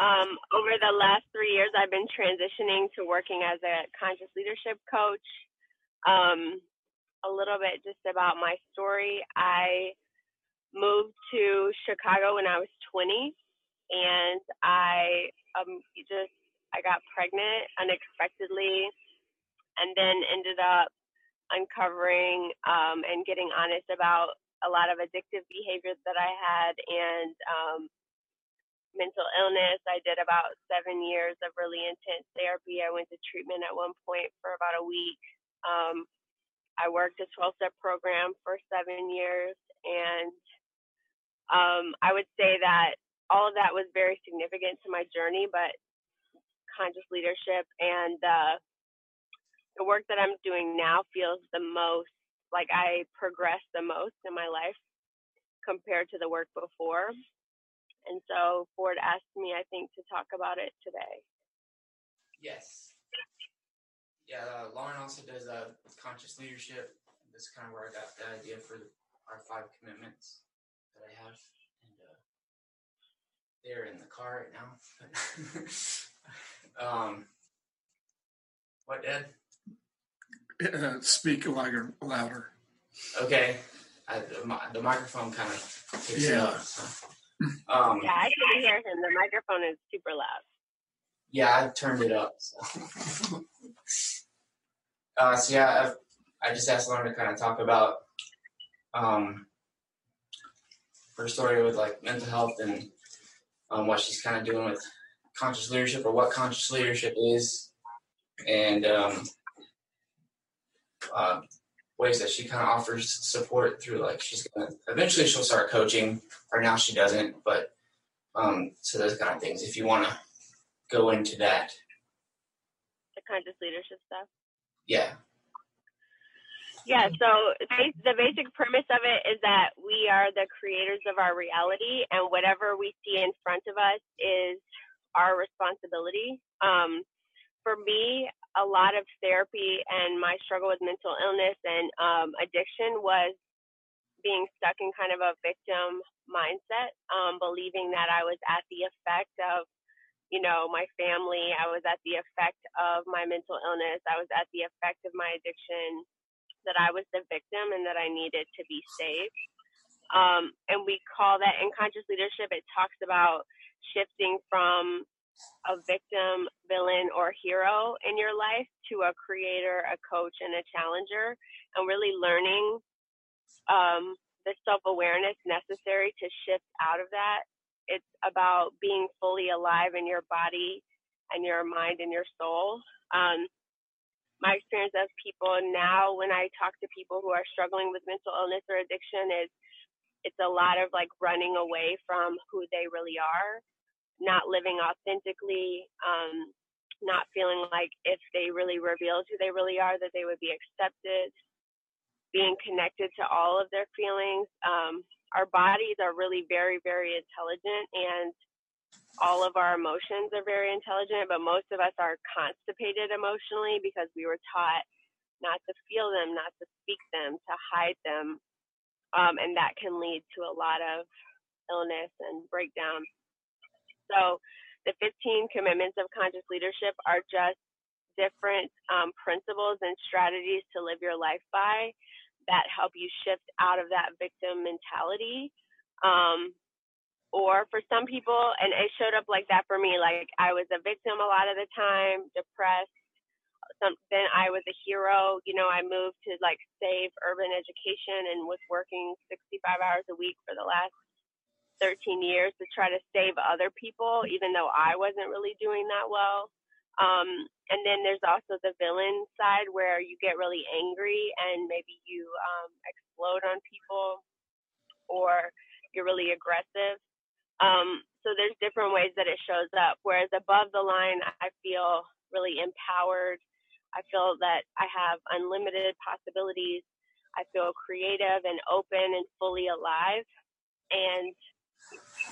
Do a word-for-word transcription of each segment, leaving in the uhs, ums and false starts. Um, over the last three years, I've been transitioning to working as a conscious leadership coach. Um, a little bit just about my story. I moved to Chicago when I was twenty, and I um, just I got pregnant unexpectedly, and then ended up uncovering um, and getting honest about a lot of addictive behaviors that I had, and um, mental illness. I did about seven years of really intense therapy. I went to treatment at one point for about a week. Um, I worked a twelve-step program for seven years. And um, I would say that all of that was very significant to my journey, but conscious leadership and uh, the work that I'm doing now feels the most like I progressed the most in my life compared to the work before. And so Ford asked me, I think, to talk about it today. Yes. Yeah, uh, Lauren also does uh, conscious leadership. That's kind of where I got the idea for the, our five commitments that I have. And uh, they're in the car right now. um, what, Ed? Uh, speak louder. louder. Okay. I, the, the microphone kind of picks yeah. it up. So. Um, yeah, I can hear him. The microphone is super loud. Yeah, I turned it up. So, uh, so yeah, I, I just asked Lauren to kind of talk about um, her story with like mental health and um, what she's kind of doing with conscious leadership, or what conscious leadership is, and um, uh, ways that she kind of offers support through, like, she's gonna eventually she'll start coaching, or now she doesn't, but um so those kind of things, if you want to go into that, the conscious leadership stuff. Yeah yeah So the basic premise of it is that we are the creators of our reality, and whatever we see in front of us is our responsibility. um For me, a lot of therapy and my struggle with mental illness and um, addiction was being stuck in kind of a victim mindset, um, believing that I was at the effect of, you know, my family. I was at the effect of my mental illness. I was at the effect of my addiction, that I was the victim and that I needed to be saved. Um, and we call that, in conscious leadership, it talks about shifting from a victim, villain, or hero in your life to a creator, a coach, and a challenger, and really learning um, the self-awareness necessary to shift out of that. It's about being fully alive in your body and your mind and your soul. Um, my experience of people now, when I talk to people who are struggling with mental illness or addiction, is it's a lot of like running away from who they really are, not living authentically, um, not feeling like if they really revealed who they really are, that they would be accepted, being connected to all of their feelings. Um, our bodies are really very, very intelligent, and all of our emotions are very intelligent, but most of us are constipated emotionally because we were taught not to feel them, not to speak them, to hide them. Um, and that can lead to a lot of illness and breakdown. So the fifteen commitments of conscious leadership are just different um, principles and strategies to live your life by that help you shift out of that victim mentality. Um, or for some people, and it showed up like that for me, like I was a victim a lot of the time, depressed. Some, then I was a hero. You know, I moved to like save urban education and was working sixty-five hours a week for the last thirteen years to try to save other people, even though I wasn't really doing that well. Um, and then there's also the villain side, where you get really angry and maybe you um, explode on people, or you're really aggressive. Um, so there's different ways that it shows up. Whereas above the line, I feel really empowered. I feel that I have unlimited possibilities. I feel creative and open and fully alive. And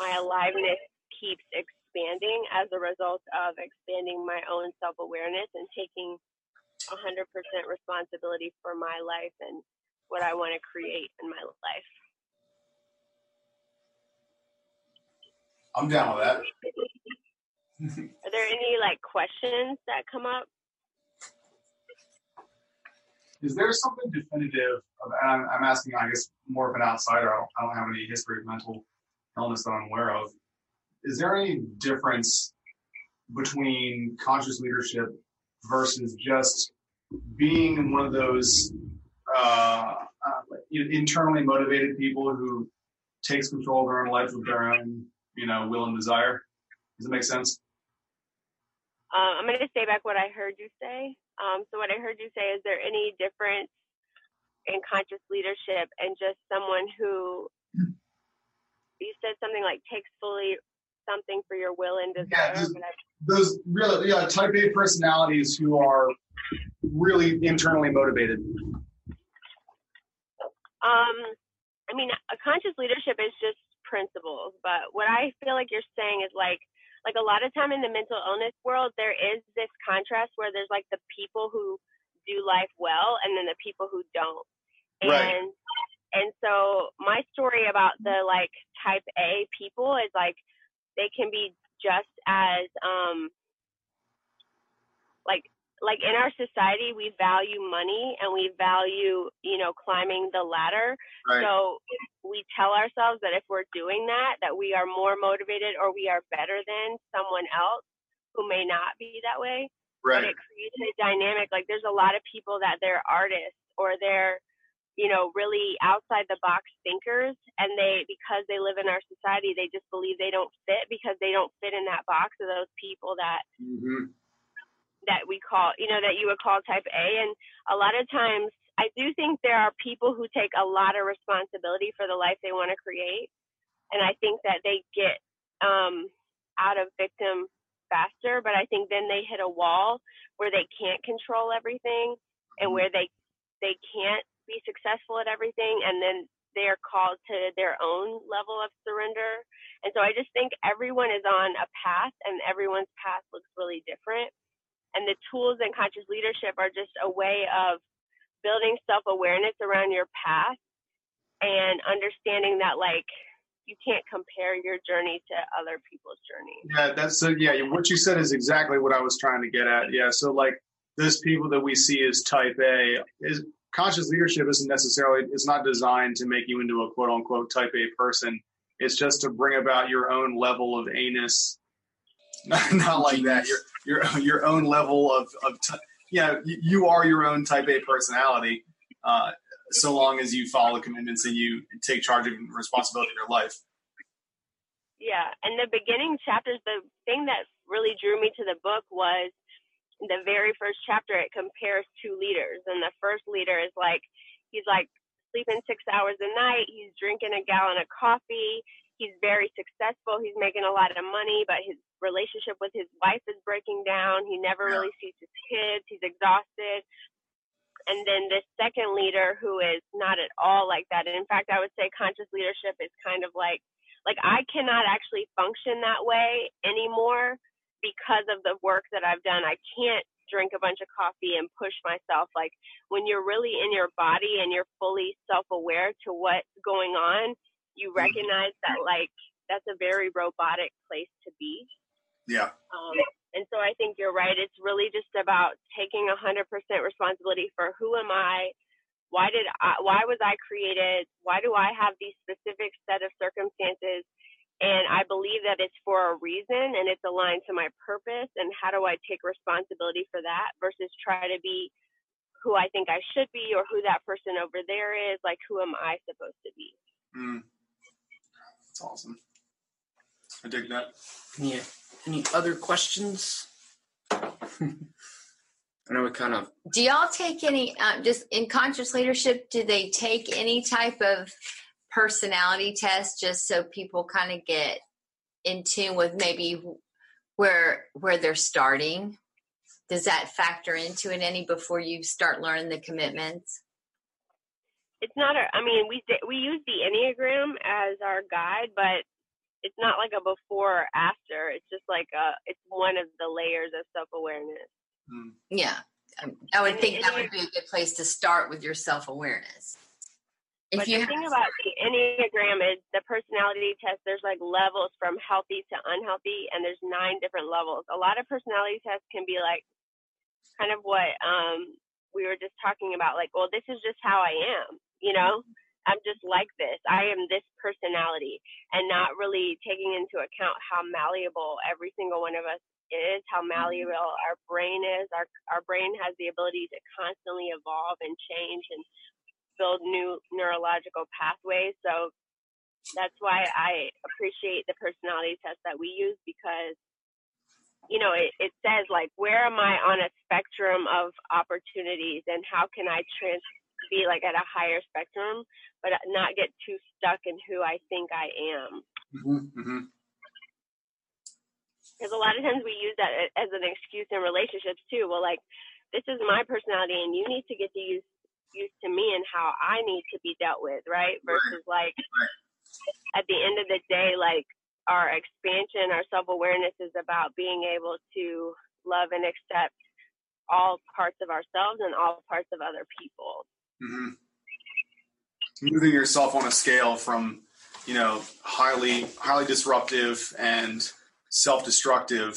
my aliveness keeps expanding as a result of expanding my own self-awareness and taking one hundred percent responsibility for my life and what I want to create in my life. I'm down with that. like questions that come up? Is there something definitive of, and I'm asking, I guess, more of an outsider. I don't, I don't have any history of mental illness that I'm aware of. Is there any difference between conscious leadership versus just being one of those uh, uh, internally motivated people who takes control of their own life with their own, you know, will and desire? Does it make sense? Uh, I'm going to say back what I heard you say. Um, so what I heard you say, is there any difference in conscious leadership and just someone who, you said something like takes fully something for your will and desire? Yeah, those, those really, yeah, type A personalities who are really internally motivated. Um, I mean, a conscious leadership is just principles, but what I feel like you're saying is like, like a lot of time in the mental illness world, there is this contrast where there's like the people who do life well and then the people who don't. And right. And so my story about the like type A people is like they can be just as um like like in our society we value money and we value, you know, climbing the ladder. Right. So we tell ourselves that if we're doing that, that we are more motivated or we are better than someone else who may not be that way. Right. But it creates a dynamic. Like there's a lot of people that they're artists or they're, you know, really outside the box thinkers. And they, because they live in our society, they just believe they don't fit because they don't fit in that box of those people that, mm-hmm. that we call, you know, that you would call type A. And a lot of times, I do think there are people who take a lot of responsibility for the life they want to create. And I think that they get um, out of victim faster, but I think then they hit a wall where they can't control everything and where they, they can't be successful at everything. And then they're called to their own level of surrender. And so I just think everyone is on a path and everyone's path looks really different. And the tools in conscious leadership are just a way of building self-awareness around your path and understanding that like you can't compare your journey to other people's journey. Yeah, that's so yeah, what you said is exactly what I was trying to get at. Yeah, so like those people that we see as type A, is conscious leadership isn't necessarily, it's not designed to make you into a quote unquote type A person. It's just to bring about your own level of anus, not, not like that, your your your own level of of t- yeah, you are your own type A personality, uh, so long as you follow commitments and you take charge of responsibility in your life. Yeah, and the beginning chapters, the thing that really drew me to the book was the very first chapter, it compares two leaders. And the first leader is like, he's like sleeping six hours a night, he's drinking a gallon of coffee, he's very successful, he's making a lot of money, but his relationship with his wife is breaking down. He never yeah. really sees his kids. He's exhausted. And then this second leader who is not at all like that. And in fact, I would say conscious leadership is kind of like, like I cannot actually function that way anymore because of the work that I've done. I can't drink a bunch of coffee and push myself. Like when you're really in your body and you're fully self-aware to what's going on, you recognize that like that's a very robotic place to be. Yeah. Um, and so I think you're right. It's really just about taking a hundred percent responsibility for who am I? Why did I, why was I created? Why do I have these specific set of circumstances? And I believe that it's for a reason and it's aligned to my purpose. And how do I take responsibility for that versus try to be who I think I should be or who that person over there is? Like, who am I supposed to be? Mm. Awesome. I dig that. Yeah. Any other questions? I know we kind of. Do y'all take any, um, just in conscious leadership, do they take any type of personality test just so people kind of get in tune with maybe where where they're starting? Does that factor into it any before you start learning the commitments? It's not a, I mean, we we use the Enneagram as our guide, but it's not like a before or after. It's just like a, it's one of the layers of self-awareness. Mm. Yeah. I would and think that would be a good place to start with your self-awareness. If but the thing about the Enneagram is the personality test, there's like levels from healthy to unhealthy, and there's nine different levels. A lot of personality tests can be like kind of what um, we were just talking about, like, well, this is just how I am, you know? I'm just like this. I am this personality, and not really taking into account how malleable every single one of us is, how malleable our brain is. Our, our brain has the ability to constantly evolve and change and build new neurological pathways. So that's why I appreciate the personality test that we use, because, you know, it, it says like, where am I on a spectrum of opportunities, and how can I trans be like at a higher spectrum, but not get too stuck in who I think I am. Mm-hmm, mm-hmm. Because a lot of times we use that as an excuse in relationships too. Well, like, this is my personality, and you need to get to use used to me and how I need to be dealt with, right? Versus like at the end of the day, like our expansion, our self-awareness is about being able to love and accept all parts of ourselves and all parts of other people. Mm-hmm. Moving yourself on a scale from, you know, highly, highly disruptive and self-destructive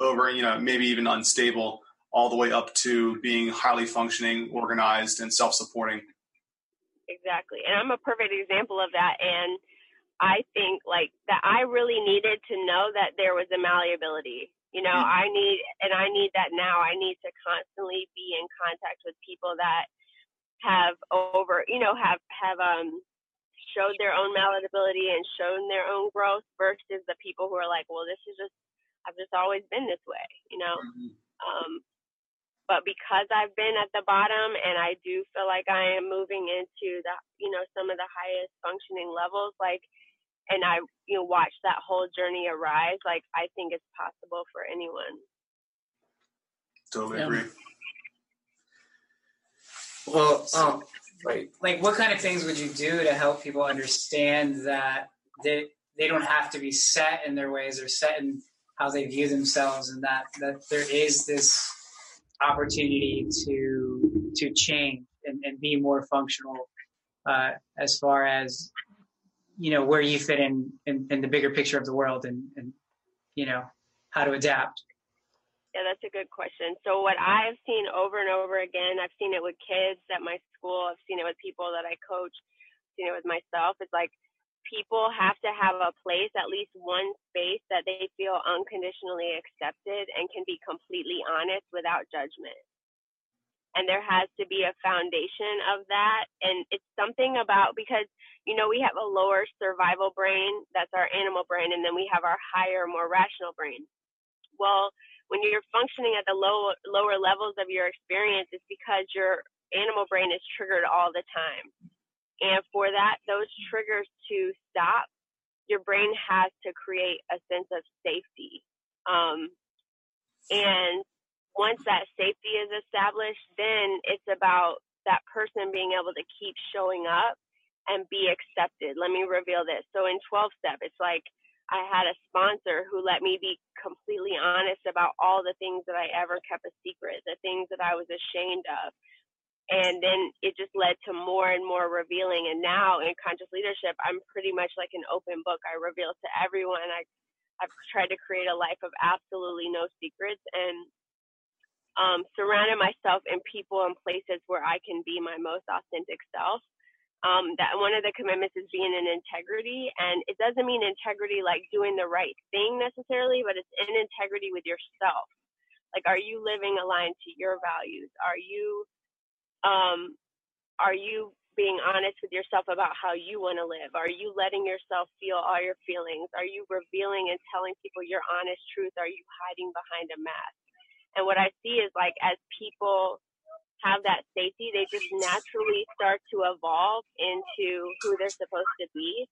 over, you know, maybe even unstable, all the way up to being highly functioning, organized, and self-supporting. Exactly. And I'm a perfect example of that. And I think, like, that I really needed to know that there was a malleability. You know, mm-hmm. I need, and I need that now. I need to constantly be in contact with people that have over, you know, have, have um, showed their own malleability and shown their own growth, versus the people who are like, well, this is just, I've just always been this way, you know? Mm-hmm. Um, But because I've been at the bottom, and I do feel like I am moving into the, you know, some of the highest functioning levels, like, and I, you know, watch that whole journey arise, like, I think it's possible for anyone. Totally yeah. agree. Well, um, like, like, what kind of things would you do to help people understand that they, they don't have to be set in their ways or set in how they view themselves, and that, that there is this opportunity to to change and, and be more functional uh, as far as, you know, where you fit in, in, in the bigger picture of the world, and, and, you know, how to adapt? Yeah, that's a good question. So what I've seen over and over again, I've seen it with kids at my school, I've seen it with people that I coach, I've seen it with myself. It's like, people have to have a place, at least one space, that they feel unconditionally accepted and can be completely honest without judgment. And there has to be a foundation of that. And it's something about, because, you know, we have a lower survival brain, that's our animal brain, and then we have our higher, more rational brain. Well, when you're functioning at the low, lower levels of your experience, it's because your animal brain is triggered all the time. And for that, those triggers to stop, your brain has to create a sense of safety. Um, and once that safety is established, then it's about that person being able to keep showing up and be accepted. Let me reveal this. So in twelve step, it's like I had a sponsor who let me be completely honest about all the things that I ever kept a secret, the things that I was ashamed of. And then it just led to more and more revealing. And now in conscious leadership, I'm pretty much like an open book. I reveal to everyone. I, I've tried to create a life of absolutely no secrets, and um, surrounded myself in people and places where I can be my most authentic self. Um, that one of the commitments is being in integrity. And it doesn't mean integrity like doing the right thing necessarily, but it's in integrity with yourself. Like, are you living aligned to your values? Are you... Um, are you being honest with yourself about how you want to live? Are you letting yourself feel all your feelings? Are you revealing and telling people your honest truth? Are you hiding behind a mask? And what I see is, like, as people have that safety, they just naturally start to evolve into who they're supposed to be.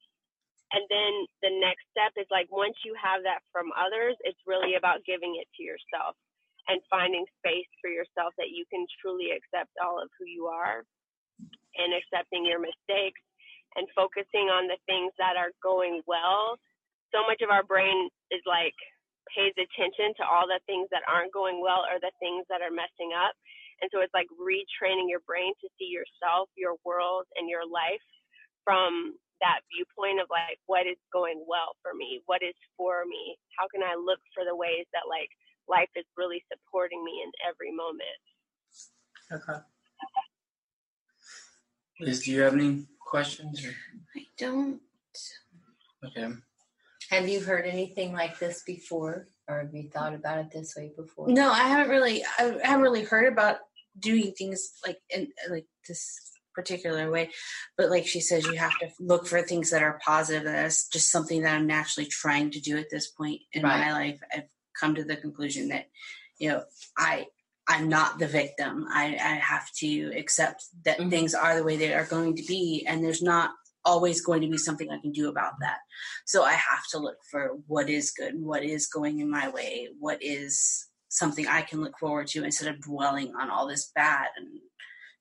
And then the next step is, like, once you have that from others, it's really about giving it to yourself, and finding space for yourself that you can truly accept all of who you are, and accepting your mistakes, and focusing on the things that are going well. So much of our brain is like pays attention to all the things that aren't going well or the things that are messing up. And so it's like retraining your brain to see yourself, your world, and your life from that viewpoint of like, what is going well for me? What is for me? How can I look for the ways that like life is really supporting me in every moment? Okay. Liz, do you have any questions? Or? I don't. Okay. Have you heard anything like this before, or have you thought about it this way before? No, I haven't really. I haven't really heard about doing things like in like this particular way. But like she says, you have to look for things that are positive. And that's just something that I'm naturally trying to do at this point in right. my life. I've come to the conclusion that, you know, I. I'm not the victim. I, I have to accept that mm-hmm. things are the way they are going to be, and there's not always going to be something I can do about that. So I have to look for what is good, what is going in my way, what is something I can look forward to instead of dwelling on all this bad and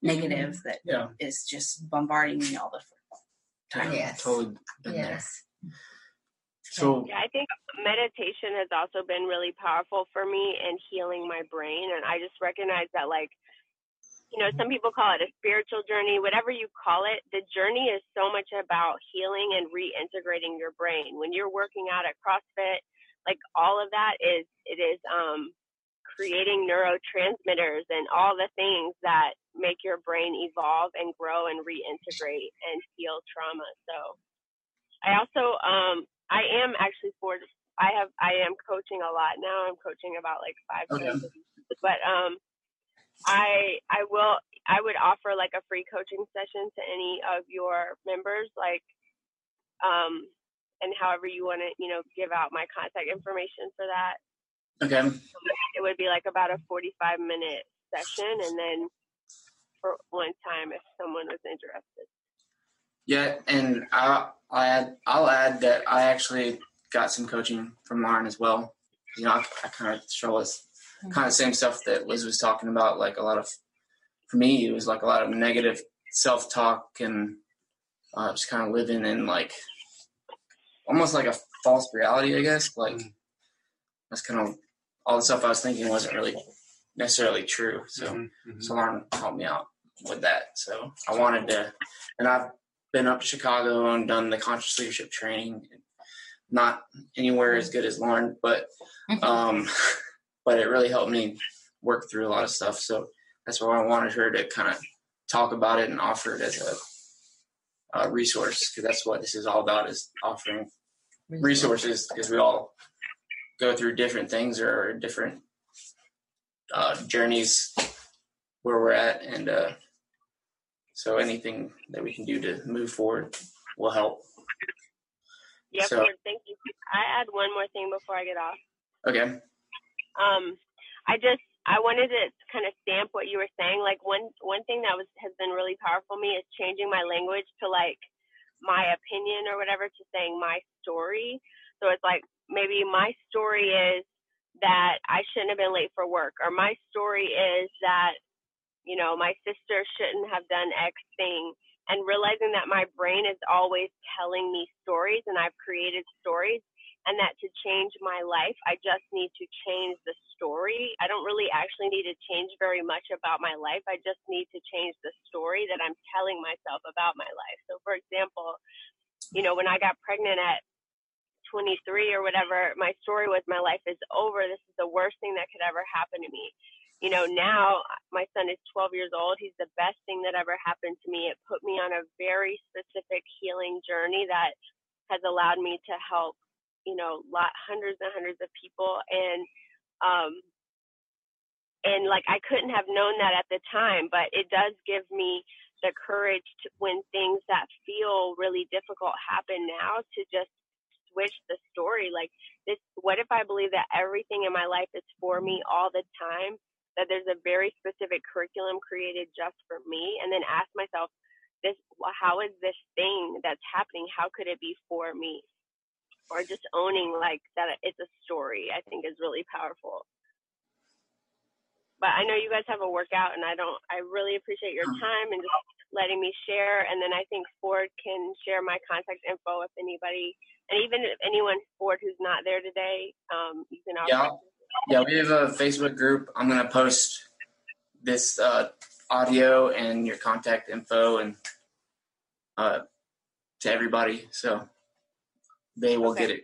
negative mm-hmm. that yeah. is just bombarding me all the time. Yes. Totally yes. There. So yeah, I think meditation has also been really powerful for me in healing my brain. And I just recognize that, like, you know, some people call it a spiritual journey, whatever you call it, the journey is so much about healing and reintegrating your brain. When you're working out at CrossFit, like all of that is, it is um, creating neurotransmitters and all the things that make your brain evolve and grow and reintegrate and heal trauma. So I also, um, I am actually for I have I am coaching a lot now. I'm coaching about like five okay. days, but um, I I will I would offer like a free coaching session to any of your members, like um, and however you want to, you know, give out my contact information for that. Okay. It would be like about a forty-five minute session, and then for one time if someone was interested. Yeah, and I'll, I'll add I'll add that I actually got some coaching from Lauren as well. You know, I, I kind of struggle with kind of same stuff that Liz was talking about. Like a lot of, for me, it was like a lot of negative self-talk and uh, just kind of living in like almost like a false reality, I guess. Like that's kind of all the stuff I was thinking wasn't really necessarily true. So, mm-hmm. so Lauren helped me out with that. So I wanted to, and I've been up to Chicago and done the conscious leadership training, not anywhere as good as Lauren, but um but it really helped me work through a lot of stuff, so that's why I wanted her to kind of talk about it and offer it as a, a resource, because that's what this is all about, is offering resources, because we all go through different things or different uh journeys where we're at, and uh so anything that we can do to move forward will help. Yeah, so, thank you. I add one more thing before I get off. Okay. Um, I just I wanted to kind of stamp what you were saying. Like one one thing that was has been really powerful for me is changing my language to like my opinion or whatever to saying my story. So it's like maybe my story is that I shouldn't have been late for work, or my story is that, you know, my sister shouldn't have done X thing, and realizing that my brain is always telling me stories and I've created stories, and that to change my life, I just need to change the story. I don't really actually need to change very much about my life. I just need to change the story that I'm telling myself about my life. So for example, you know, when I got pregnant at twenty-three or whatever, my story was my life is over. This is the worst thing that could ever happen to me. You know, now my son is twelve years old. He's the best thing that ever happened to me. It put me on a very specific healing journey that has allowed me to help, you know, lot, hundreds and hundreds of people. And, um, and like, I couldn't have known that at the time, but it does give me the courage to, when things that feel really difficult happen now, to just switch the story. Like this, what if I believe that everything in my life is for me all the time? That there's a very specific curriculum created just for me, and then ask myself, this, how is this thing that's happening, how could it be for me? Or just owning like that it's a story, I think is really powerful. But I know you guys have a workout, and I don't, I really appreciate your time and just letting me share. And then I think Ford can share my contact info if anybody, and even if anyone, Ford, who's not there today, um, you can also. Yeah. Yeah, we have a Facebook group. I'm going to post this uh, audio and your contact info, and uh, to everybody. So they will okay. get it.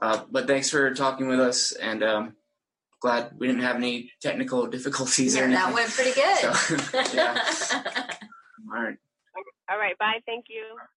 Uh, but thanks for talking with us, and um, glad we didn't have any technical difficulties yeah, or anything. That went pretty good. So, yeah. All right. All right. Bye. Thank you.